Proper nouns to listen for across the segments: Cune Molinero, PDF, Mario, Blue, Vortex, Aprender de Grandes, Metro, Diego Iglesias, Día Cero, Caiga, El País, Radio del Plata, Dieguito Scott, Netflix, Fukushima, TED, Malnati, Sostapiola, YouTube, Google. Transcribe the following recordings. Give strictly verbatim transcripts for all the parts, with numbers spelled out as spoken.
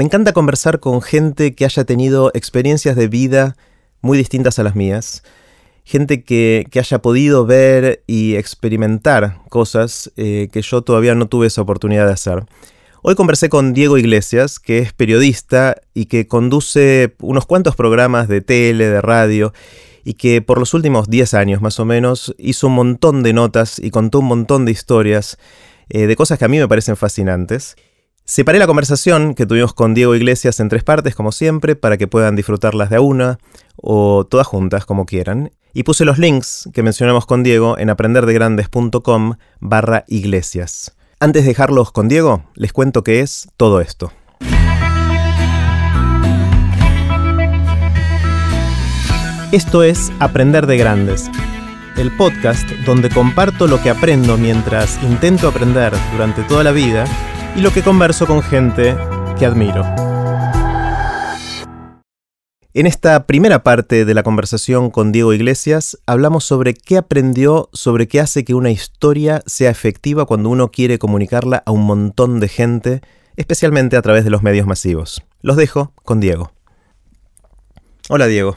Me encanta conversar con gente que haya tenido experiencias de vida muy distintas a las mías. Gente que, que haya podido ver y experimentar cosas eh, que yo todavía no tuve esa oportunidad de hacer. Hoy conversé con Diego Iglesias, que es periodista y que conduce unos cuantos programas de tele, de radio, y que por los últimos diez años más o menos hizo un montón de notas y contó un montón de historias eh, de cosas que a mí me parecen fascinantes. Separé la conversación que tuvimos con Diego Iglesias en tres partes, como siempre, para que puedan disfrutarlas de a una o todas juntas, como quieran. Y puse los links que mencionamos con Diego en aprenderdegrandes.com barra iglesias. Antes de dejarlos con Diego, les cuento qué es todo esto. Esto es Aprender de Grandes, el podcast donde comparto lo que aprendo mientras intento aprender durante toda la vida y lo que converso con gente que admiro. En esta primera parte de la conversación con Diego Iglesias hablamos sobre qué aprendió, sobre qué hace que una historia sea efectiva cuando uno quiere comunicarla a un montón de gente, especialmente a través de los medios masivos. Los dejo con Diego. Hola, Diego.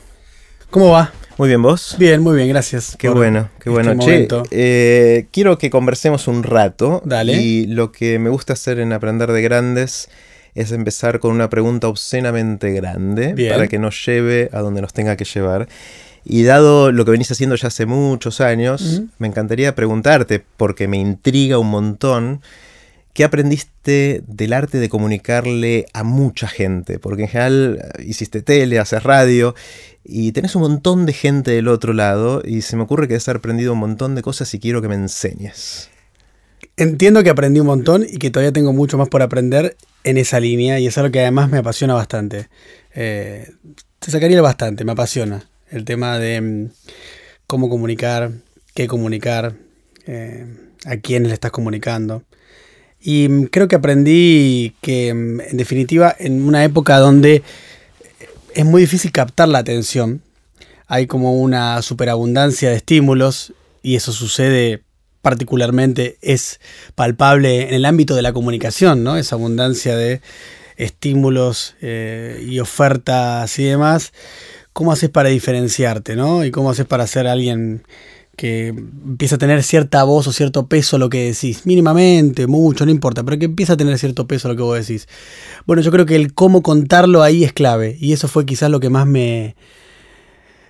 ¿Cómo va? Muy bien, ¿vos? Bien, muy bien, gracias. Qué bueno, qué bueno. Che, eh, quiero que conversemos un rato. Dale. Y lo que me gusta hacer en Aprender de Grandes es empezar con una pregunta obscenamente grande. Bien. Para que nos lleve a donde nos tenga que llevar. Y dado lo que venís haciendo ya hace muchos años, uh-huh. me encantaría preguntarte, porque me intriga un montón, ¿qué aprendiste del arte de comunicarle a mucha gente? Porque en general hiciste tele, haces radio, y tenés un montón de gente del otro lado, y se me ocurre que has aprendido un montón de cosas y quiero que me enseñes. Entiendo que aprendí un montón y que todavía tengo mucho más por aprender en esa línea, y es algo que además me apasiona bastante. Eh, te sacaría bastante, me apasiona el tema de um, cómo comunicar, qué comunicar, eh, a quién le estás comunicando. Y um, creo que aprendí que, um, en definitiva, en una época donde es muy difícil captar la atención, hay como una superabundancia de estímulos, y eso sucede particularmente es palpable en el ámbito de la comunicación, ¿no? Esa abundancia de estímulos eh, y ofertas y demás. ¿Cómo haces para diferenciarte, ¿no? Y cómo haces para ser alguien que empieza a tener cierta voz o cierto peso lo que decís? Mínimamente, mucho, no importa, pero que empieza a tener cierto peso lo que vos decís. Bueno, yo creo que el cómo contarlo ahí es clave. Y eso fue quizás lo que más me...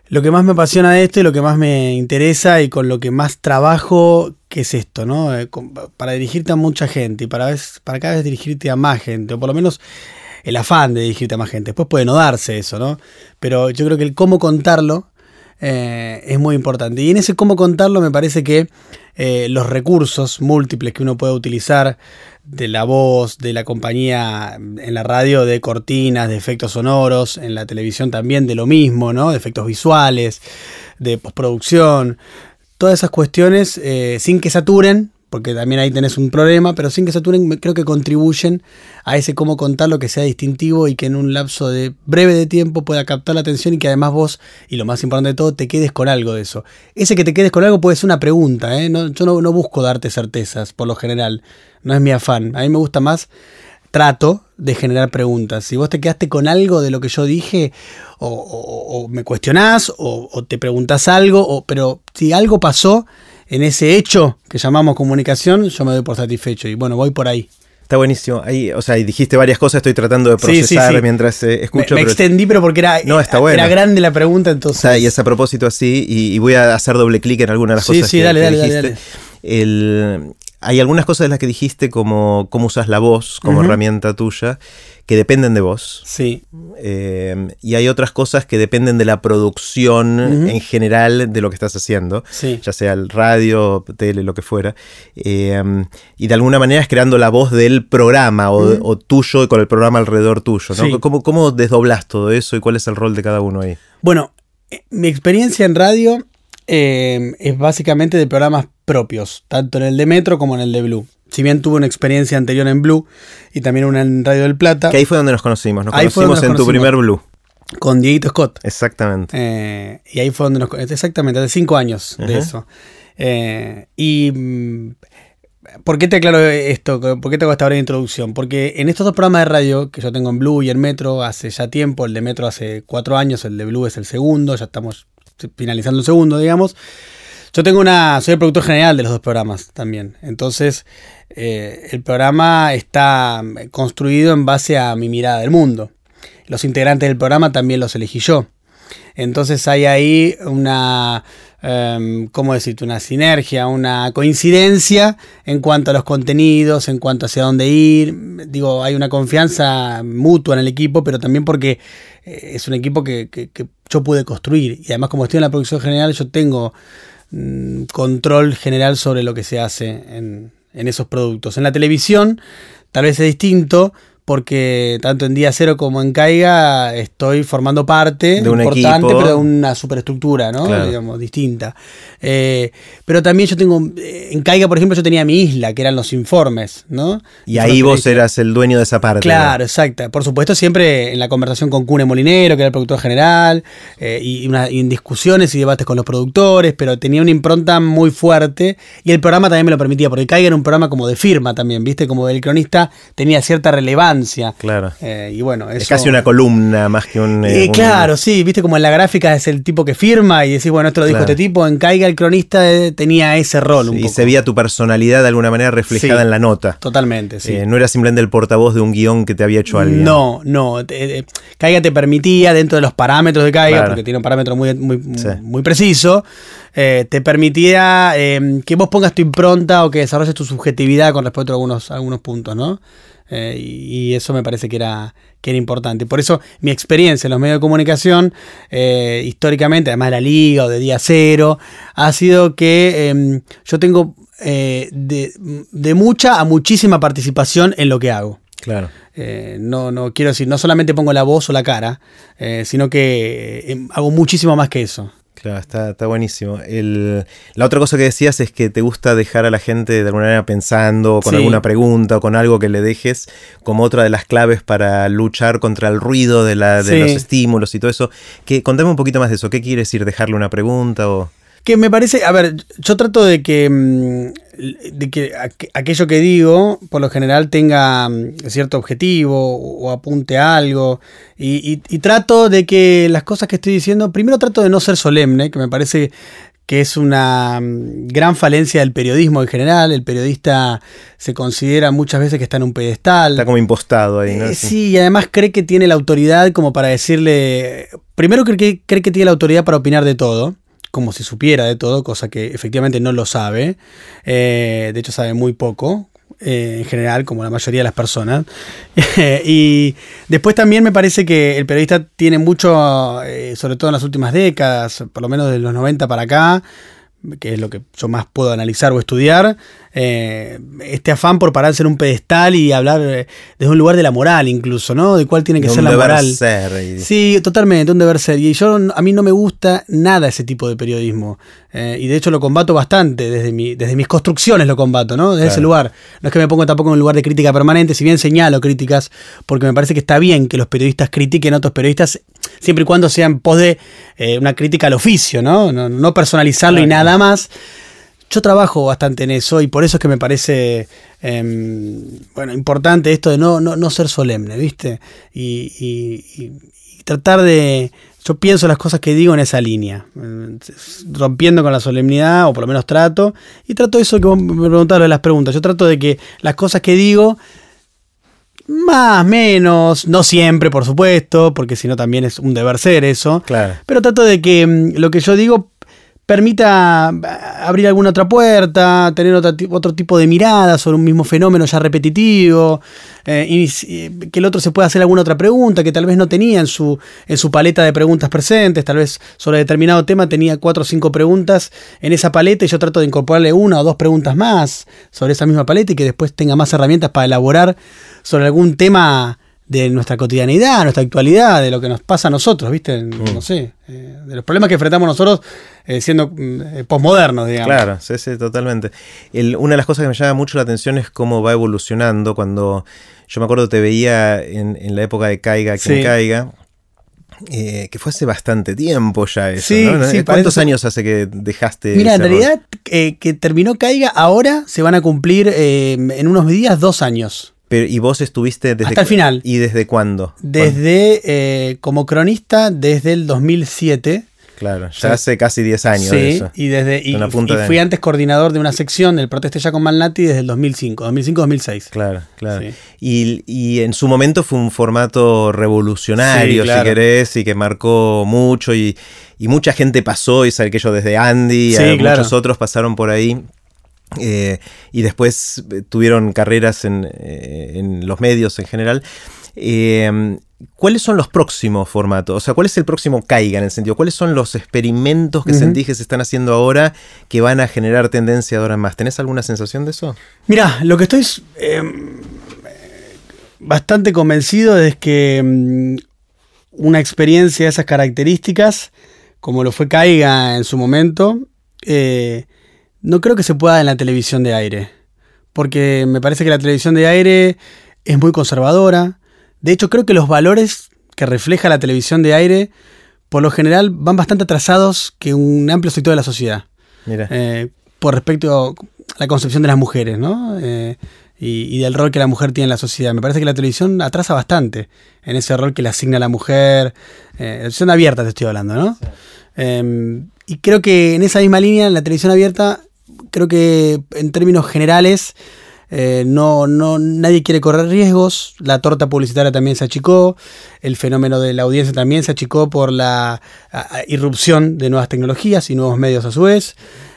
Lo que más me apasiona de esto y lo que más me interesa y con lo que más trabajo, que es esto, ¿no? Para dirigirte a mucha gente y para, vez, para cada vez dirigirte a más gente, o por lo menos el afán de dirigirte a más gente. Después puede no darse eso, ¿no? Pero yo creo que el cómo contarlo eh, es muy importante. Y en ese cómo contarlo me parece que eh, los recursos múltiples que uno puede utilizar, de la voz, de la compañía en la radio, de cortinas, de efectos sonoros, en la televisión también de lo mismo, ¿no? De efectos visuales, de postproducción, todas esas cuestiones eh, sin que saturen, porque también ahí tenés un problema, pero sin que saturen creo que contribuyen a ese cómo contar lo que sea distintivo y que en un lapso de breve de tiempo pueda captar la atención y que además vos, y lo más importante de todo, te quedes con algo de eso. Ese que te quedes con algo puede ser una pregunta, ¿eh? No, yo no, no busco darte certezas por lo general, no es mi afán. A mí me gusta más, trato de generar preguntas. Si vos te quedaste con algo de lo que yo dije, o, o, o me cuestionás, o, o te preguntás algo, o, pero si algo pasó en ese hecho que llamamos comunicación, yo me doy por satisfecho y bueno, voy por ahí. Está buenísimo. Ahí, o sea, dijiste varias cosas, estoy tratando de procesar sí, sí, sí. mientras eh, escucho. Me, me pero... extendí, pero porque era, no, está bueno. Era grande la pregunta, entonces. O sea, y es a propósito así, y, y voy a hacer doble clic en alguna de las sí, cosas sí, que, dale, que dale, dijiste. Dale, dale. El, hay algunas cosas de las que dijiste, como cómo usas la voz como uh-huh. herramienta tuya, que dependen de vos. Sí. Eh, y hay otras cosas que dependen de la producción uh-huh. en general de lo que estás haciendo. Sí. Ya sea el radio, tele, lo que fuera. Eh, y de alguna manera es creando la voz del programa o, uh-huh. o tuyo y con el programa alrededor tuyo, ¿no? Sí. ¿Cómo, ¿Cómo desdoblás todo eso y cuál es el rol de cada uno ahí? Bueno, mi experiencia en radio eh, es básicamente de programas propios, tanto en el de Metro como en el de Blue. Si bien tuve una experiencia anterior en Blue y también una en Radio del Plata. Que ahí fue donde nos conocimos. Nos ahí conocimos fue donde nos en conocimos, tu primer Blue. Con Dieguito Scott. Exactamente. Eh, y ahí fue donde nos conocimos. Exactamente, hace cinco años uh-huh. de eso. Eh, y ¿Por qué te aclaro esto? ¿Por qué te hago esta breve introducción? Porque en estos dos programas de radio que yo tengo en Blue y en Metro hace ya tiempo, el de Metro hace cuatro años, el de Blue es el segundo, ya estamos finalizando el segundo, digamos. Yo tengo una, soy el productor general de los dos programas también. Entonces, eh, el programa está construido en base a mi mirada del mundo. Los integrantes del programa también los elegí yo. Entonces hay ahí una, um, ¿cómo decirte? Una sinergia, una coincidencia en cuanto a los contenidos, en cuanto hacia dónde ir. Digo, hay una confianza mutua en el equipo, pero también porque es un equipo que, que, que yo pude construir. Y además, como estoy en la producción general, yo tengo um, control general sobre lo que se hace en, en esos productos. En la televisión tal vez es distinto, porque tanto en Día Cero como en Caiga estoy formando parte de un importante equipo, pero de una superestructura, ¿no? Claro. Digamos, distinta. Eh, pero también yo tengo, en Caiga, por ejemplo, yo tenía mi isla, que eran los informes, ¿no? Y ahí vos eras el dueño de esa parte. Claro, ¿no? Exacto. Por supuesto, siempre en la conversación con Cune Molinero, que era el productor general, eh, y, una, y en discusiones y debates con los productores, pero tenía una impronta muy fuerte, y el programa también me lo permitía, porque Caiga era un programa como de firma también, ¿viste? Como el cronista tenía cierta relevancia. Claro. Eh, y bueno, eso... Es casi una columna más que un... Eh, eh, claro, un... sí, viste como en la gráfica es el tipo que firma y decís, bueno, esto lo dijo claro. Este tipo, en Caiga el cronista de, tenía ese rol. Sí, un poco. Y se veía tu personalidad de alguna manera reflejada sí, en la nota. Totalmente, sí. Eh, no era simplemente el portavoz de un guión que te había hecho alguien. No, no. Eh, eh, Caiga te permitía, dentro de los parámetros de Caiga, claro. Porque tiene un parámetro muy, muy, sí. muy preciso, eh, te permitía eh, que vos pongas tu impronta o que desarrolles tu subjetividad con respecto a algunos, a algunos puntos, ¿no? Eh, y eso me parece que era, que era importante. Por eso mi experiencia en los medios de comunicación, eh, históricamente, además de la Liga o de Día Cero, ha sido que eh, yo tengo eh, de, de mucha a muchísima participación en lo que hago. Claro. Eh, no, no quiero decir, no solamente pongo la voz o la cara, eh, sino que eh, hago muchísimo más que eso. Claro, está, está buenísimo. El, la otra cosa que decías es que te gusta dejar a la gente de alguna manera pensando, con sí. alguna pregunta o con algo que le dejes, como otra de las claves para luchar contra el ruido de, la, de sí. los estímulos y todo eso. Que, contame un poquito más de eso. ¿Qué quiere decir dejarle una pregunta? O... Que me parece, a ver, yo trato de que, de que aquello que digo, por lo general, tenga cierto objetivo o apunte a algo. Y, y, y trato de que las cosas que estoy diciendo, primero trato de no ser solemne, que me parece que es una gran falencia del periodismo en general. El periodista se considera muchas veces que está en un pedestal. Está como impostado ahí, ¿no? Eh, sí, y además cree que tiene la autoridad como para decirle... Primero cree que, cree que tiene la autoridad para opinar de todo, como si supiera de todo, cosa que efectivamente no lo sabe, eh, de hecho sabe muy poco, eh, en general, como la mayoría de las personas. Y después también me parece que el periodista tiene mucho, eh, sobre todo en las últimas décadas, por lo menos de los noventa para acá, que es lo que yo más puedo analizar o estudiar, eh, este afán por pararse en un pedestal y hablar desde un lugar de la moral incluso, ¿no? De cuál tiene que ser la moral. Un deber ser. Y... Sí, totalmente, un deber ser. Y yo, a mí no me gusta nada ese tipo de periodismo. Eh, y de hecho lo combato bastante, desde, mi, desde mis construcciones lo combato, ¿no? Desde claro. ese lugar. No es que me ponga tampoco en un lugar de crítica permanente, si bien señalo críticas, porque me parece que está bien que los periodistas critiquen a otros periodistas, siempre y cuando sea en pos de eh, una crítica al oficio, ¿no? No, no personalizarlo claro. y nada más. Yo trabajo bastante en eso y por eso es que me parece eh, bueno, importante esto de no, no, no ser solemne, ¿viste? Y, y, y, y tratar de... Yo pienso las cosas que digo en esa línea, rompiendo con la solemnidad, o por lo menos trato, y trato eso que vos me preguntabas de las preguntas. Yo trato de que las cosas que digo... Más, menos, no siempre, por supuesto, porque si no también es un deber ser eso. Claro. Pero trato de que lo que yo digo permita abrir alguna otra puerta, tener otro, otro tipo de mirada sobre un mismo fenómeno ya repetitivo, eh, y que el otro se pueda hacer alguna otra pregunta que tal vez no tenía en su, en su paleta de preguntas presentes. Tal vez sobre determinado tema tenía cuatro o cinco preguntas en esa paleta y yo trato de incorporarle una o dos preguntas más sobre esa misma paleta y que después tenga más herramientas para elaborar sobre algún tema de nuestra cotidianidad, nuestra actualidad, de lo que nos pasa a nosotros, ¿viste? No sé, eh, de los problemas que enfrentamos nosotros eh, siendo eh, posmodernos, digamos. Claro, sí, sí, totalmente. El, una de las cosas que me llama mucho la atención es cómo va evolucionando. Cuando yo me acuerdo te veía en, en la época de Caiga, quien sí. Caiga, eh, que fue hace bastante tiempo ya eso, sí, ¿no? Sí, ¿cuántos años hace que dejaste? Mira, en realidad eh, que terminó Caiga, ahora se van a cumplir eh, en unos días dos años. Pero, ¿y vos estuviste desde hasta el final? ¿Y desde cuándo? Desde, eh, como cronista, desde el dos mil siete. Claro, ya sí. hace casi diez años. Sí, eso. y, desde, y, y fui año. antes coordinador de una sección del Proteste Ya con Malnati desde el dos mil cinco, dos mil cinco, dos mil seis. Claro, claro. Sí. Y, y en su momento fue un formato revolucionario, sí, claro. si querés, y que marcó mucho, y, y mucha gente pasó, y sabe que yo desde Andy, sí, a claro. muchos otros pasaron por ahí. Eh, y después tuvieron carreras en, en los medios en general. Eh, ¿Cuáles son los próximos formatos? O sea, ¿cuál es el próximo Caiga en el sentido? ¿Cuáles son los experimentos que uh-huh. sentís que se están haciendo ahora que van a generar tendencia ahora más? ¿Tenés alguna sensación de eso? Mirá, lo que estoy eh, bastante convencido es que um, una experiencia de esas características, como lo fue Caiga en su momento, eh, no creo que se pueda en la televisión de aire. Porque me parece que la televisión de aire es muy conservadora. De hecho, creo que los valores que refleja la televisión de aire, por lo general, van bastante atrasados que un amplio sector de la sociedad. Mira. Eh, por respecto a la concepción de las mujeres, ¿no? Eh, y, y del rol que la mujer tiene en la sociedad. Me parece que la televisión atrasa bastante en ese rol que le asigna a la mujer. Eh, televisión abierta te estoy hablando, ¿no? Sí. Eh, y creo que en esa misma línea, en la televisión abierta, creo que en términos generales, Eh, no, no, nadie quiere correr riesgos, la torta publicitaria también se achicó, el fenómeno de la audiencia también se achicó por la a, a, irrupción de nuevas tecnologías y nuevos medios a su vez.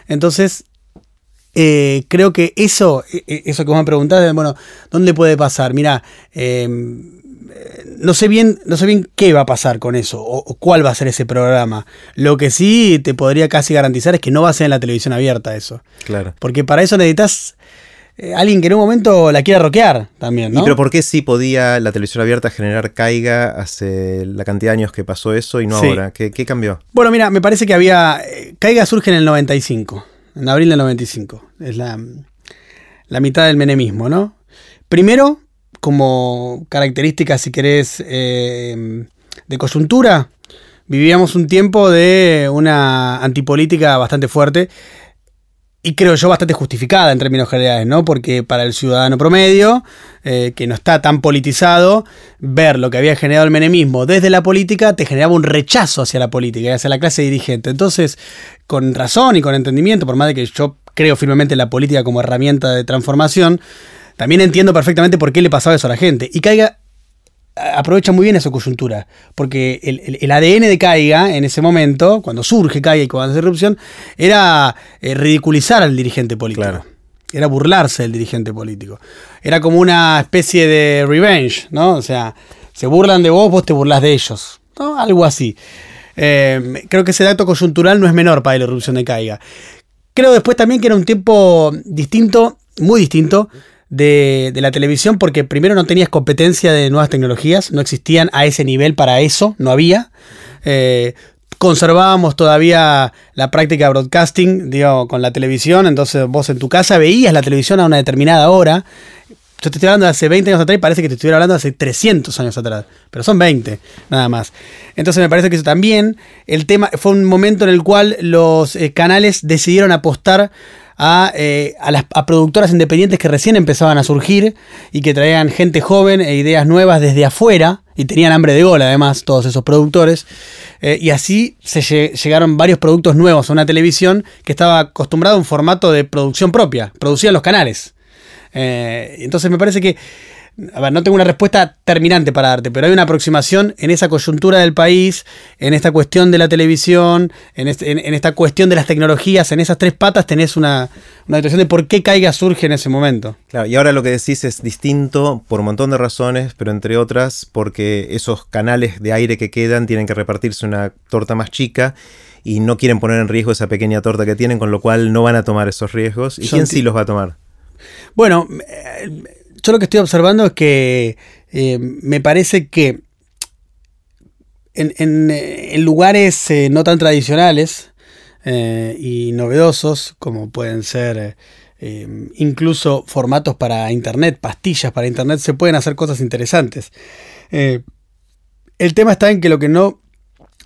Entonces, eh, creo que eso, eso que vos me preguntás, bueno, ¿dónde puede pasar? Mirá, eh, no sé bien, no sé bien qué va a pasar con eso, o, o cuál va a ser ese programa. Lo que sí te podría casi garantizar es que no va a ser en la televisión abierta eso. Claro. Porque para eso necesitas Eh, alguien que en un momento la quiera rockear también, ¿no? ¿Y pero por qué sí podía la televisión abierta generar Caiga hace la cantidad de años que pasó eso y no sí. ahora? ¿Qué, qué cambió? Bueno, mira, me parece que había... Eh, Caiga surge en el noventa y cinco, en abril del noventa y cinco. Es la, la mitad del menemismo, ¿no? Primero, como característica, si querés, eh, de coyuntura, vivíamos un tiempo de una antipolítica bastante fuerte. Y creo yo bastante justificada en términos generales, ¿no? Porque para el ciudadano promedio, eh, que no está tan politizado, ver lo que había generado el menemismo desde la política te generaba un rechazo hacia la política y hacia la clase dirigente. Entonces, con razón y con entendimiento, por más de que yo creo firmemente en la política como herramienta de transformación, también entiendo perfectamente por qué le pasaba eso a la gente. Y Caiga aprovecha muy bien esa coyuntura, porque el, el, el A D N de Caiga en ese momento, cuando surge Caiga y cuando hace irrupción, era eh, ridiculizar al dirigente político, claro. Era burlarse del dirigente político, era como una especie de revenge, ¿no? O sea, se burlan de vos, vos te burlás de ellos, ¿no? Algo así. Eh, creo que ese dato coyuntural no es menor para la irrupción de Caiga. Creo después también que era un tiempo distinto, muy distinto, De, de la televisión, porque primero no tenías competencia de nuevas tecnologías, no existían a ese nivel para eso, no había. Eh, conservábamos todavía la práctica de broadcasting, digo, con la televisión, entonces vos en tu casa veías la televisión a una determinada hora. Yo te estoy hablando de hace veinte años atrás y parece que te estuviera hablando de hace trescientos años atrás, pero son veinte, nada más. Entonces me parece que eso también, el tema fue un momento en el cual los eh, canales decidieron apostar a, eh, a las a productoras independientes que recién empezaban a surgir y que traían gente joven e ideas nuevas desde afuera y tenían hambre de gol además todos esos productores. Eh, y así se lleg- llegaron varios productos nuevos a una televisión que estaba acostumbrada a un formato de producción propia, producían los canales. Eh, entonces me parece que, a ver, no tengo una respuesta terminante para darte, pero hay una aproximación en esa coyuntura del país, en esta cuestión de la televisión, en, este, en, en esta cuestión de las tecnologías, en esas tres patas tenés una, una situación de por qué Caiga surge en ese momento. Claro, y ahora lo que decís es distinto por un montón de razones, pero entre otras porque esos canales de aire que quedan tienen que repartirse una torta más chica y no quieren poner en riesgo esa pequeña torta que tienen, con lo cual no van a tomar esos riesgos. ¿Y Son quién t- sí los va a tomar? Bueno, yo lo que estoy observando es que eh, me parece que en, en, en lugares eh, no tan tradicionales eh, y novedosos, como pueden ser eh, incluso formatos para internet, pastillas para internet, se pueden hacer cosas interesantes. Eh, el tema está en que lo que no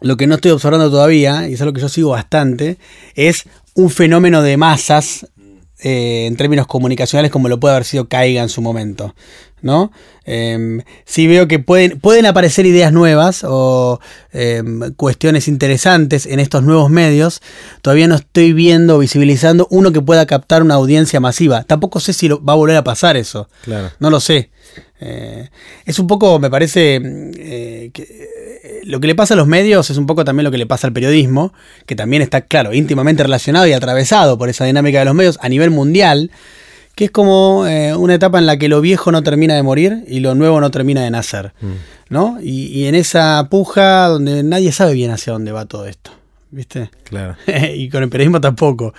lo que no estoy observando todavía, y es algo que yo sigo bastante, es un fenómeno de masas eh, en términos comunicacionales como lo puede haber sido Caiga en su momento, ¿no? Eh, sí veo que pueden, pueden aparecer ideas nuevas o eh, cuestiones interesantes en estos nuevos medios. Todavía no estoy viendo o visibilizando uno que pueda captar una audiencia masiva. Tampoco sé si lo, va a volver a pasar eso. Claro. No lo sé. Eh, es un poco, me parece, eh, que lo que le pasa a los medios es un poco también lo que le pasa al periodismo, que también está, claro, íntimamente relacionado y atravesado por esa dinámica de los medios a nivel mundial, que es como eh, una etapa en la que lo viejo no termina de morir y lo nuevo no termina de nacer, mm. ¿no? Y, y en esa puja donde nadie sabe bien hacia dónde va todo esto, ¿viste? Claro. Y con el periodismo tampoco.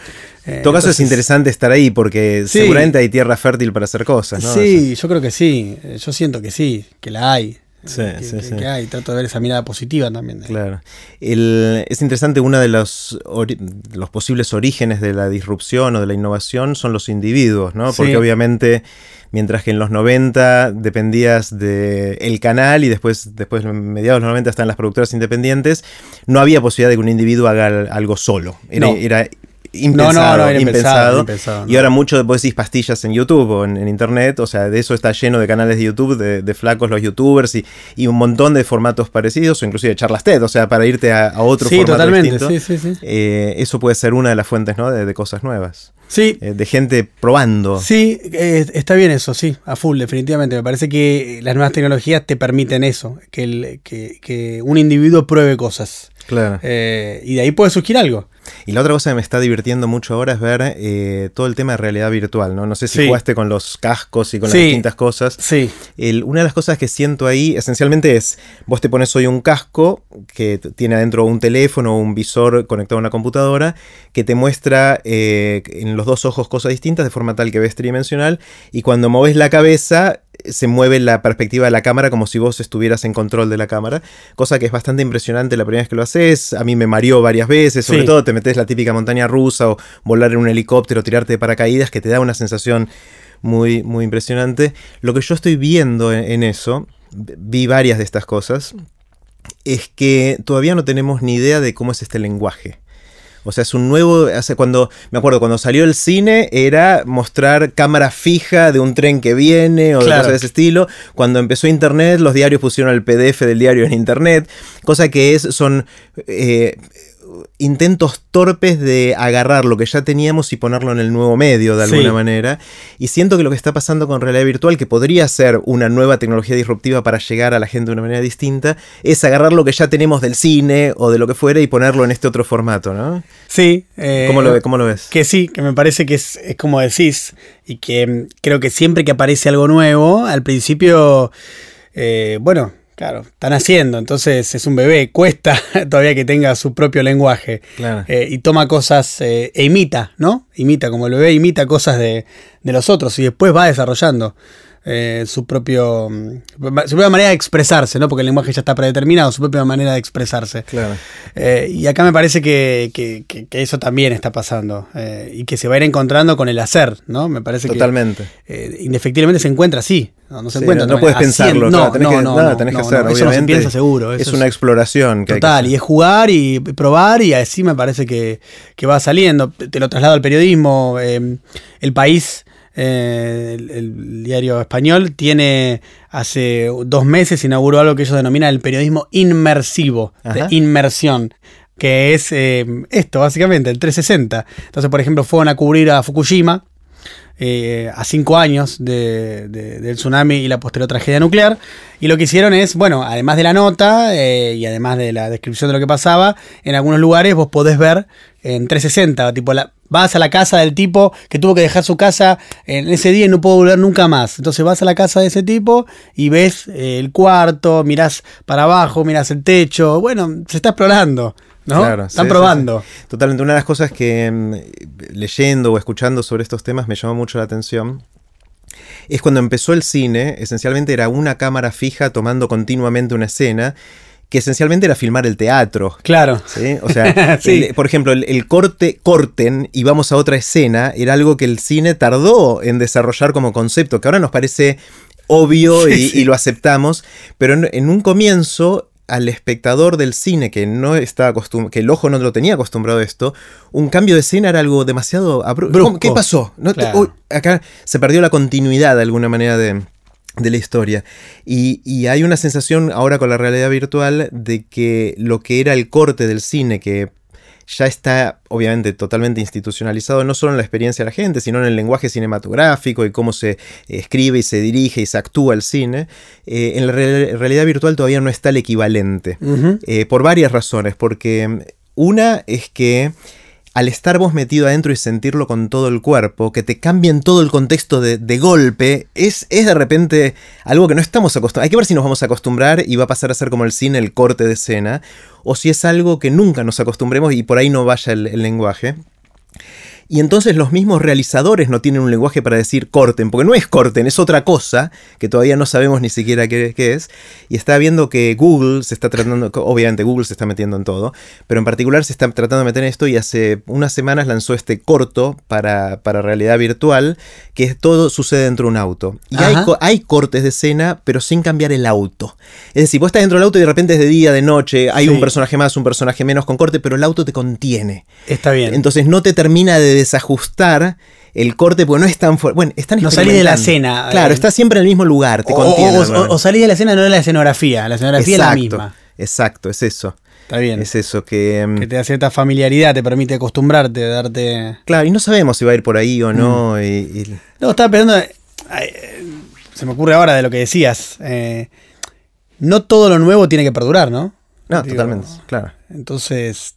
En todo eh, caso entonces, es interesante estar ahí porque sí, seguramente hay tierra fértil para hacer cosas, ¿no? Sí, o sea, yo creo que sí. Yo siento que sí, que la hay. Sí, que, sí, que, sí. que hay. Trato de ver esa mirada positiva también. Claro. El, es interesante, uno de los, ori- los posibles orígenes de la disrupción o de la innovación son los individuos, ¿no? Porque sí, obviamente, mientras que en los noventa dependías del canal y después, después mediados de los noventa hasta en las productoras independientes, no había posibilidad de que un individuo haga algo solo. Era, no. era Impensado, no, no, no, era impensado, impensado, impensado no. Y ahora mucho vos decís pastillas en YouTube o en, en internet, o sea, de eso está lleno de canales de YouTube, de, de flacos los youtubers y, y un montón de formatos parecidos, o inclusive charlas TED, o sea, para irte a, a otro sí, formato totalmente, distinto. Sí, totalmente, sí, sí. Eh, eso puede ser una de las fuentes, ¿no? de, de cosas nuevas. Sí. Eh, de gente probando. Sí, eh, está bien eso, sí, a full, definitivamente. Me parece que las nuevas tecnologías te permiten eso, que, el, que, que un individuo pruebe cosas. Claro. Eh, y de ahí puede surgir algo. Y la otra cosa que me está divirtiendo mucho ahora es ver eh, todo el tema de realidad virtual, ¿no? No sé si sí. jugaste con los cascos y con sí. las distintas cosas. Sí. El, una de las cosas que siento ahí, esencialmente, es vos te pones hoy un casco que tiene adentro un teléfono o un visor conectado a una computadora que te muestra eh, en los dos ojos cosas distintas de forma tal que ves tridimensional, y cuando movés la cabeza se mueve la perspectiva de la cámara como si vos estuvieras en control de la cámara, cosa que es bastante impresionante la primera vez que lo haces. A mí me mareó varias veces, sobre sí. todo te metes la típica montaña rusa o volar en un helicóptero, tirarte de paracaídas, que te da una sensación muy, muy impresionante. Lo que yo estoy viendo en, en eso, vi varias de estas cosas, es que todavía no tenemos ni idea de cómo es este lenguaje. O sea, es un nuevo... Hace cuando, me acuerdo, cuando salió el cine era mostrar cámara fija de un tren que viene o claro. de cosas de ese estilo. Cuando empezó internet, los diarios pusieron el P D F del diario en internet. Cosa que es son... Eh, intentos torpes de agarrar lo que ya teníamos y ponerlo en el nuevo medio de alguna sí. manera, y siento que lo que está pasando con realidad virtual, que podría ser una nueva tecnología disruptiva para llegar a la gente de una manera distinta, es agarrar lo que ya tenemos del cine o de lo que fuera y ponerlo en este otro formato, ¿no? Sí. Eh, ¿Cómo lo, cómo lo ves? Que sí, que me parece que es, es como decís, y que creo que siempre que aparece algo nuevo, al principio, eh, bueno... Claro, están haciendo, entonces es un bebé, cuesta todavía que tenga su propio lenguaje. Claro. Eh, y toma cosas, eh, e imita, ¿no? Imita, como el bebé imita cosas de, de los otros y después va desarrollando eh, su propio, su propia manera de expresarse, ¿no? Porque el lenguaje ya está predeterminado, su propia manera de expresarse. Claro. Eh, y acá me parece que, que, que, que eso también está pasando eh, y que se va a ir encontrando con el hacer, ¿no? Me parece Totalmente. que eh, indefectiblemente se encuentra así. No, no se sí, encuentra. No, no puedes pensarlo. No, claro, tenés no, que, no, nada, tenés no, que hacer, no, eso obviamente. No se piensa seguro. Eso es una es, exploración. Que total, hay que hacer. Y es jugar y probar, y así me parece que, que va saliendo. Te lo traslado al periodismo. Eh, El País, eh, el, el diario español, tiene hace dos meses inauguró algo que ellos denominan el periodismo inmersivo, de inmersión, que es eh, esto, básicamente, el trescientos sesenta. Entonces, por ejemplo, fueron a cubrir a Fukushima. Eh, a cinco años de, de, del tsunami y la posterior tragedia nuclear, y lo que hicieron es, bueno, además de la nota eh, y además de la descripción de lo que pasaba, en algunos lugares vos podés ver en trescientos sesenta, tipo la, vas a la casa del tipo que tuvo que dejar su casa en ese día y no pudo volver nunca más, entonces vas a la casa de ese tipo y ves eh, el cuarto, mirás para abajo, mirás el techo, bueno, se está explorando. ¿No? Claro, están sí, probando. Sí, sí. Totalmente. Una de las cosas que mmm, leyendo o escuchando sobre estos temas me llamó mucho la atención es cuando empezó el cine, esencialmente era una cámara fija tomando continuamente una escena, que esencialmente era filmar el teatro. Claro. ¿Sí? O sea, sí. el, por ejemplo, el, el corte, corten y vamos a otra escena, era algo que el cine tardó en desarrollar como concepto, que ahora nos parece obvio sí, y, sí. y lo aceptamos, pero en, en un comienzo al espectador del cine, que no estaba acostum- que el ojo no lo tenía acostumbrado a esto, un cambio de escena era algo demasiado abru- brusco. ¿Qué pasó? ¿No te- claro. Uy, acá se perdió la continuidad de alguna manera de... de la historia. Y, y hay una sensación ahora con la realidad virtual de que lo que era el corte del cine, que ya está obviamente totalmente institucionalizado, no solo en la experiencia de la gente, sino en el lenguaje cinematográfico y cómo se escribe y se dirige y se actúa el cine, eh, en la re- realidad virtual todavía no está el equivalente. Uh-huh. Eh, por varias razones, porque una es que al estar vos metido adentro y sentirlo con todo el cuerpo, que te cambien todo el contexto de, de golpe, es, es de repente algo que no estamos acostumbrados. Hay que ver si nos vamos a acostumbrar y va a pasar a ser como el cine, el corte de escena, o si es algo que nunca nos acostumbremos y por ahí no vaya el, el lenguaje. Y entonces los mismos realizadores no tienen un lenguaje para decir corten, porque no es corten, es otra cosa que todavía no sabemos ni siquiera qué, qué es. Y está viendo que Google se está tratando, obviamente Google se está metiendo en todo, pero en particular se está tratando de meter en esto, y hace unas semanas lanzó este corto para, para realidad virtual, que es todo sucede dentro de un auto. Y hay, hay cortes de escena, pero sin cambiar el auto. Es decir, vos estás dentro del auto y de repente es de día, de noche, hay sí. un personaje más, un personaje menos con corte, pero el auto te contiene. Está bien. Entonces no te termina de desajustar el corte, porque no es tan fuerte. Bueno, están no salí de la escena. Claro, eh, está siempre en el mismo lugar, te o, contiene. O, o, o salí de la escena, no de la escenografía. La escenografía exacto, es la misma. Exacto, es eso. Está bien. Es eso que... Um, que te da cierta familiaridad, te permite acostumbrarte, darte... Claro, y no sabemos si va a ir por ahí o no. Mm. Y, y... No, estaba pensando... Ay, se me ocurre ahora de lo que decías. Eh, no todo lo nuevo tiene que perdurar, ¿no? No, Digo, totalmente, claro. Entonces...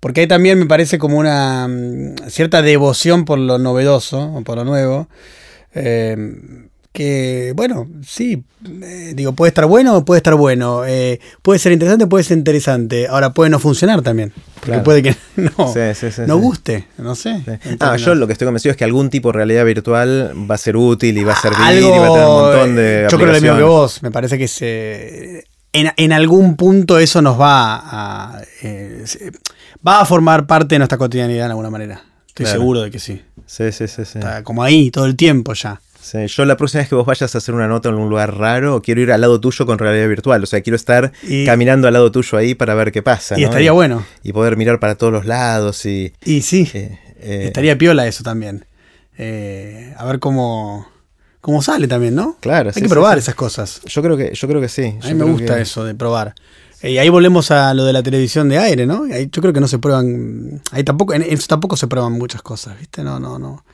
Porque ahí también me parece como una um, cierta devoción por lo novedoso o por lo nuevo. Eh, que, bueno, sí, eh, digo, puede estar bueno o puede estar bueno. Eh, puede ser interesante o puede ser interesante. Ahora puede no funcionar también. Porque claro. puede que no, sí, sí, sí, no sí. guste, no sé. Sí. Entonces, ah, no. Yo lo que estoy convencido es que algún tipo de realidad virtual va a ser útil y va a servir Algo, y va a tener un montón de. Yo creo lo mismo que vos. Me parece que se. En, en algún punto eso nos va a eh, va a formar parte de nuestra cotidianidad de alguna manera. Estoy claro. seguro de que sí. Sí, sí, sí, sí. Está como ahí todo el tiempo ya. Sí, yo la próxima vez que vos vayas a hacer una nota en un lugar raro, quiero ir al lado tuyo con realidad virtual. O sea, quiero estar y, caminando al lado tuyo ahí para ver qué pasa. Y ¿no? estaría y, bueno. Y poder mirar para todos los lados. Y, y sí, eh, eh, estaría piola eso también. Eh, a ver cómo... Como sale también, ¿no? Claro. Hay sí, que probar sí, sí. esas cosas. Yo creo que, yo creo que sí. Yo a mí me gusta que... eso de probar. Y eh, ahí volvemos a lo de la televisión de aire, ¿no? Ahí, yo creo que no se prueban... Ahí tampoco, en eso tampoco se prueban muchas cosas, ¿viste? No, no, no.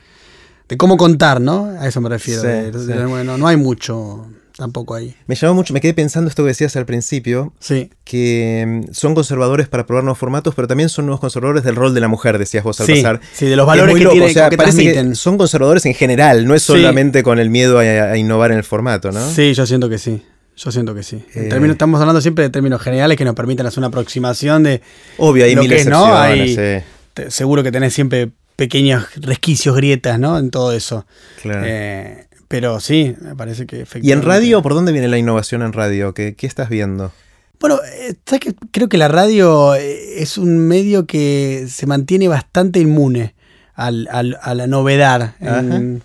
De cómo contar, ¿no? A eso me refiero. Sí, de, sí. De, bueno, no hay mucho tampoco ahí. Me llamó mucho, me quedé pensando esto que decías al principio. Sí. Que son conservadores para probar nuevos formatos, pero también son nuevos conservadores del rol de la mujer, decías vos al sí, pasar. Sí, de los valores que tienen, o sea, que transmiten. Que son conservadores en general, no es solamente sí. con el miedo a, a innovar en el formato, ¿no? Sí, yo siento que sí. Yo siento que sí. En eh, términos, estamos hablando siempre de términos generales que nos permiten hacer una aproximación de... Obvio, hay mil excepciones, ¿no? Hay, sí. te, seguro que tenés siempre pequeños resquicios, grietas, ¿no? En todo eso. Claro. Eh, pero sí, me parece que efectivamente... ¿Y en radio? ¿Por dónde viene la innovación en radio? ¿Qué, qué estás viendo? Bueno, ¿sabes qué? Creo que la radio es un medio que se mantiene bastante inmune al, al, a la novedad. En,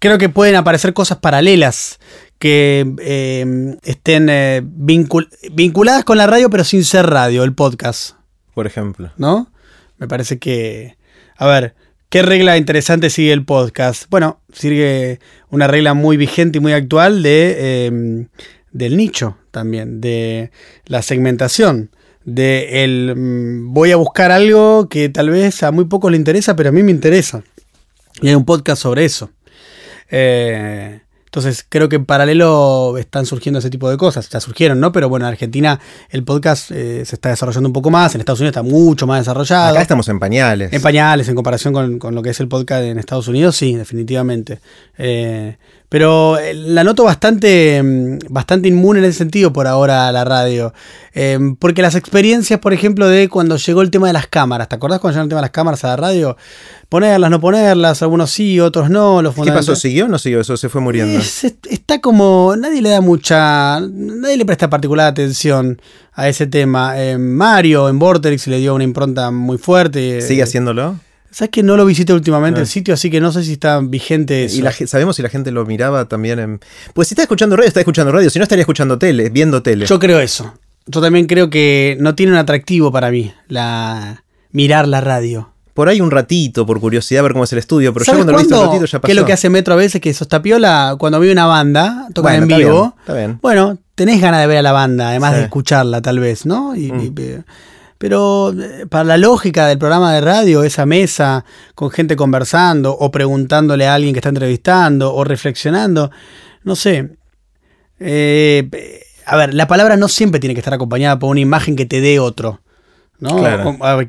creo que pueden aparecer cosas paralelas que eh, estén eh, vincul- vinculadas con la radio, pero sin ser radio, el podcast. Por ejemplo. ¿No? Me parece que... A ver... ¿Qué regla interesante sigue el podcast? Bueno, sigue una regla muy vigente y muy actual de, eh, del nicho también, de la segmentación, de el mmm, voy a buscar algo que tal vez a muy pocos le interesa, pero a mí me interesa. Y hay un podcast sobre eso. Eh, entonces creo que en paralelo están surgiendo ese tipo de cosas. Ya surgieron, ¿no? Pero bueno, en Argentina el podcast eh, se está desarrollando un poco más. En Estados Unidos está mucho más desarrollado. Acá estamos en pañales. En pañales, en comparación con, con lo que es el podcast en Estados Unidos, sí, definitivamente. Eh, pero la noto bastante, bastante inmune en ese sentido por ahora a la radio. Eh, porque las experiencias, por ejemplo, de cuando llegó el tema de las cámaras. ¿Te acordás cuando llegó el tema de las cámaras a la radio? Ponerlas, no ponerlas, algunos sí, otros no. Los ¿Qué pasó? ¿Siguió o no siguió? Eso se fue muriendo. Es, está como... Nadie le da mucha... Nadie le presta particular atención a ese tema. Eh, Mario en Vortex le dio una impronta muy fuerte. ¿Sigue haciéndolo? ¿Sabes que no lo visité últimamente no. el sitio? Así que no sé si está vigente eso. Y la, sabemos si la gente lo miraba también en... Pues si está escuchando radio, está escuchando radio. Si no, estaría escuchando tele, viendo tele. Yo creo eso. Yo también creo que no tiene un atractivo para mí la mirar la radio. Por ahí un ratito, por curiosidad, a ver cómo es el estudio. Pero yo cuando lo he visto un ratito ya pasó. ¿Qué es lo que hace Metro a veces? Que Sostapiola, cuando vive una banda, toca bueno, en está vivo. Bien, está bien. Bueno, tenés ganas de ver a la banda, además sí. de escucharla tal vez, ¿no? Y... Mm. y Pero para la lógica del programa de radio, esa mesa con gente conversando o preguntándole a alguien que está entrevistando o reflexionando, no sé. Eh, a ver, la palabra no siempre tiene que estar acompañada por una imagen que te dé otro, ¿no? Claro. A ver,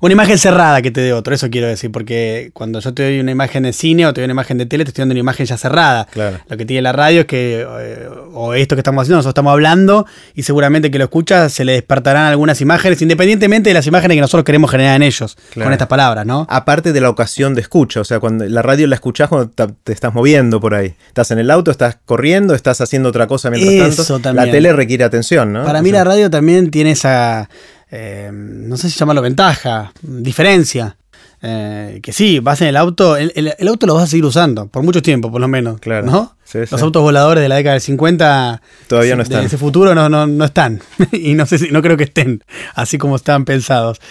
una imagen cerrada que te dé otro, eso quiero decir, porque cuando yo te doy una imagen de cine o te doy una imagen de tele, te estoy dando una imagen ya cerrada. Claro. Lo que tiene la radio es que, o esto que estamos haciendo, nosotros estamos hablando y seguramente que lo escuchas se le despertarán algunas imágenes, independientemente de las imágenes que nosotros queremos generar en ellos, claro. con estas palabras, ¿no? Aparte de la ocasión de escucha, o sea, cuando la radio la escuchás cuando te estás moviendo por ahí. Estás en el auto, estás corriendo, estás haciendo otra cosa mientras eso tanto. También. La tele requiere atención, ¿no? Para mí o sea, la radio también tiene esa... Eh, no sé si llamarlo ventaja, diferencia. Eh, que sí, vas en el auto, el, el, el auto lo vas a seguir usando, por mucho tiempo, por lo menos. Claro. ¿No? Sí, Los sí. autos voladores de la década del cincuenta todavía no están. De ese futuro no, no, no están. Y no sé si, no creo que estén, así como estaban pensados.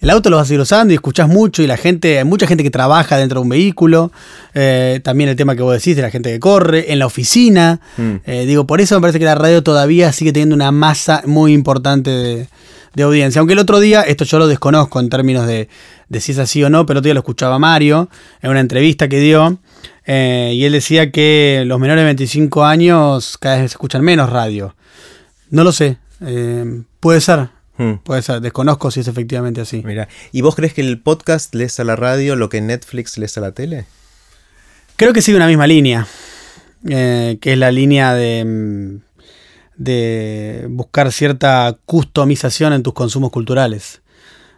El auto lo vas a seguir usando y escuchás mucho, y la gente, hay mucha gente que trabaja dentro de un vehículo. Eh, también el tema que vos decís de la gente que corre, en la oficina. Mm. Eh, digo, por eso me parece que la radio todavía sigue teniendo una masa muy importante de. de audiencia, aunque el otro día, esto yo lo desconozco en términos de, de si es así o no, pero el otro día lo escuchaba Mario en una entrevista que dio eh, y él decía que los menores de veinticinco años cada vez escuchan menos radio. No lo sé, eh, puede ser, hmm. puede ser, desconozco si es efectivamente así. Mirá. ¿Y vos crees que el podcast lees a la radio lo que Netflix lees a la tele? Creo que sigue una misma línea, eh, que es la línea de... de buscar cierta customización en tus consumos culturales.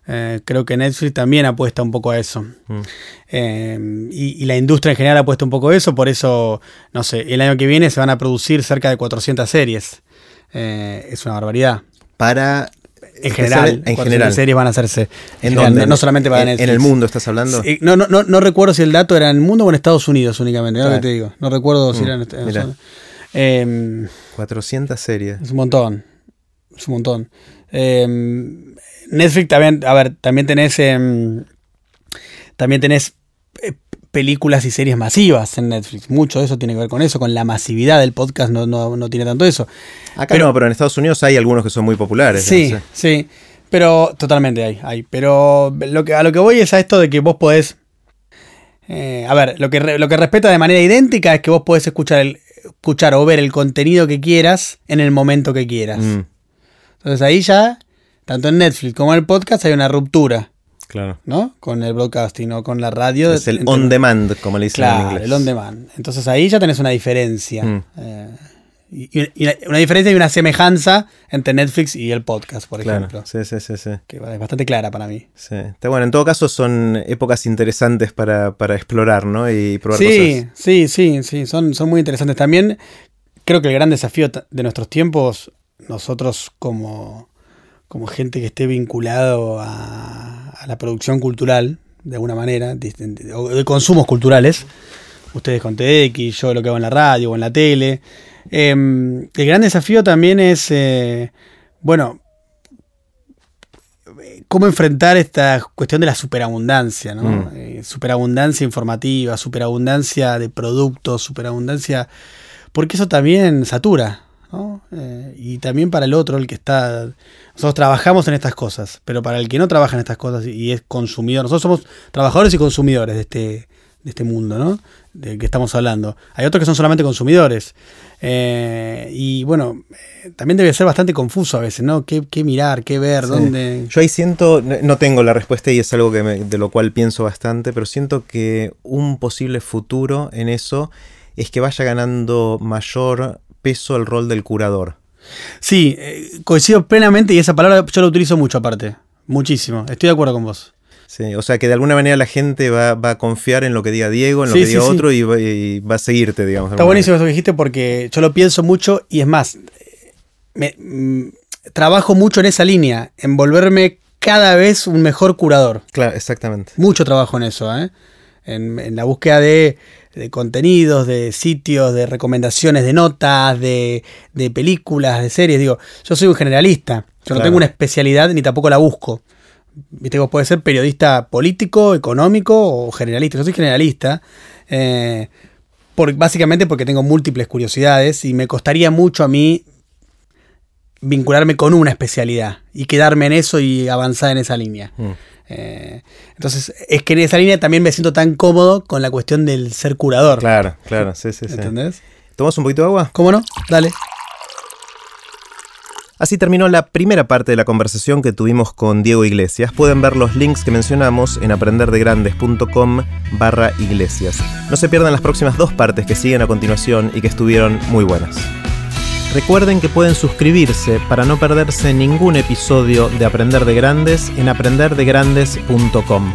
Eh, creo que Netflix también apuesta un poco a eso. Mm. Eh, y, y la industria en general apuesta un poco a eso, por eso, no sé, el año que viene se van a producir cerca de cuatrocientas series. Eh, es una barbaridad. Para... En general, en general. Series van a hacerse. ¿En general, dónde? No solamente para ¿En, Netflix. ¿En el mundo estás hablando? Sí, no, no, no, no recuerdo si el dato era en el mundo o en Estados Unidos únicamente, claro. es lo que te digo. No recuerdo mm. si era en Estados Unidos. Eh, cuatrocientas series. Es un montón. Es un montón. Eh, Netflix también, a ver, también tenés eh, también tenés eh, películas y series masivas en Netflix. Mucho de eso tiene que ver con eso, con la masividad del podcast, no, no, no tiene tanto eso. Acá pero, no, pero en Estados Unidos hay algunos que son muy populares. Sí, no sé. sí. Pero totalmente hay, hay. Pero lo que, a lo que voy es a esto de que vos podés... Eh, a ver, lo que, lo que respeta de manera idéntica es que vos podés escuchar el escuchar o ver el contenido que quieras en el momento que quieras. Mm. Entonces ahí ya, tanto en Netflix como en el podcast, hay una ruptura. Claro. ¿No? Con el broadcasting o con la radio. Es el entre... on demand, como le dicen claro, en inglés. El on demand. Entonces ahí ya tenés una diferencia. Mm. Eh, y, y una diferencia y una semejanza entre Netflix y el podcast, por claro. ejemplo. Sí, sí, sí, sí. Que es bastante clara para mí. Sí. Está bueno, en todo caso son épocas interesantes para, para explorar, ¿no? Y probar sí, cosas. Sí, sí, sí. Son, son muy interesantes. También creo que el gran desafío de nuestros tiempos, nosotros como, como gente que esté vinculado a, a la producción cultural, de alguna manera, de, o de consumos culturales, ustedes con T D X, yo lo que hago en la radio o en la tele... Eh, el gran desafío también es, eh, bueno, cómo enfrentar esta cuestión de la superabundancia, ¿no? Mm. Eh, superabundancia informativa, superabundancia de productos, superabundancia, porque eso también satura, ¿no? Eh, y también para el otro, el que está, nosotros trabajamos en estas cosas, pero para el que no trabaja en estas cosas y es consumidor, nosotros somos trabajadores y consumidores de este de este mundo, ¿no? Del que estamos hablando. Hay otros que son solamente consumidores. Eh, y bueno, eh, también debe ser bastante confuso a veces, ¿no? ¿Qué, qué mirar? ¿Qué ver? Sí. ¿Dónde? Yo ahí siento, no tengo la respuesta y es algo que me, de lo cual pienso bastante, pero siento que un posible futuro en eso es que vaya ganando mayor peso el rol del curador. Sí, eh, coincido plenamente y esa palabra yo la utilizo mucho aparte. Muchísimo. Estoy de acuerdo con vos. Sí, o sea que de alguna manera la gente va, va a confiar en lo que diga Diego, en lo sí, que diga sí, otro sí. Y, va, y va a seguirte, digamos. Está buenísimo eso que dijiste porque yo lo pienso mucho y es más, me, me, trabajo mucho en esa línea, en volverme cada vez un mejor curador. Claro, exactamente. Mucho trabajo en eso, ¿eh? En, en la búsqueda de, de contenidos, de sitios, de recomendaciones, de notas, de, de películas, de series. Digo, yo soy un generalista. Yo claro. no tengo una especialidad ni tampoco la busco. Viste, vos podés ser periodista político, económico o generalista. Yo soy generalista, eh, por, básicamente porque tengo múltiples curiosidades y me costaría mucho a mí vincularme con una especialidad y quedarme en eso y avanzar en esa línea. Mm. Eh, entonces, es que en esa línea también me siento tan cómodo con la cuestión del ser curador. Claro, claro, sí, sí, sí. ¿Entendés? ¿Tomás un poquito de agua? ¿Cómo no? Dale. Así terminó la primera parte de la conversación que tuvimos con Diego Iglesias. Pueden ver los links que mencionamos en aprenderdegrandes.com barra iglesias. No se pierdan las próximas dos partes que siguen a continuación y que estuvieron muy buenas. Recuerden que pueden suscribirse para no perderse ningún episodio de Aprender de Grandes en aprender de grandes punto com.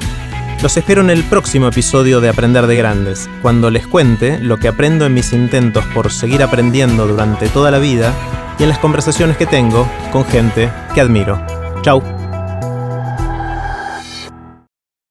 Los espero en el próximo episodio de Aprender de Grandes, cuando les cuente lo que aprendo en mis intentos por seguir aprendiendo durante toda la vida y en las conversaciones que tengo con gente que admiro. Chau.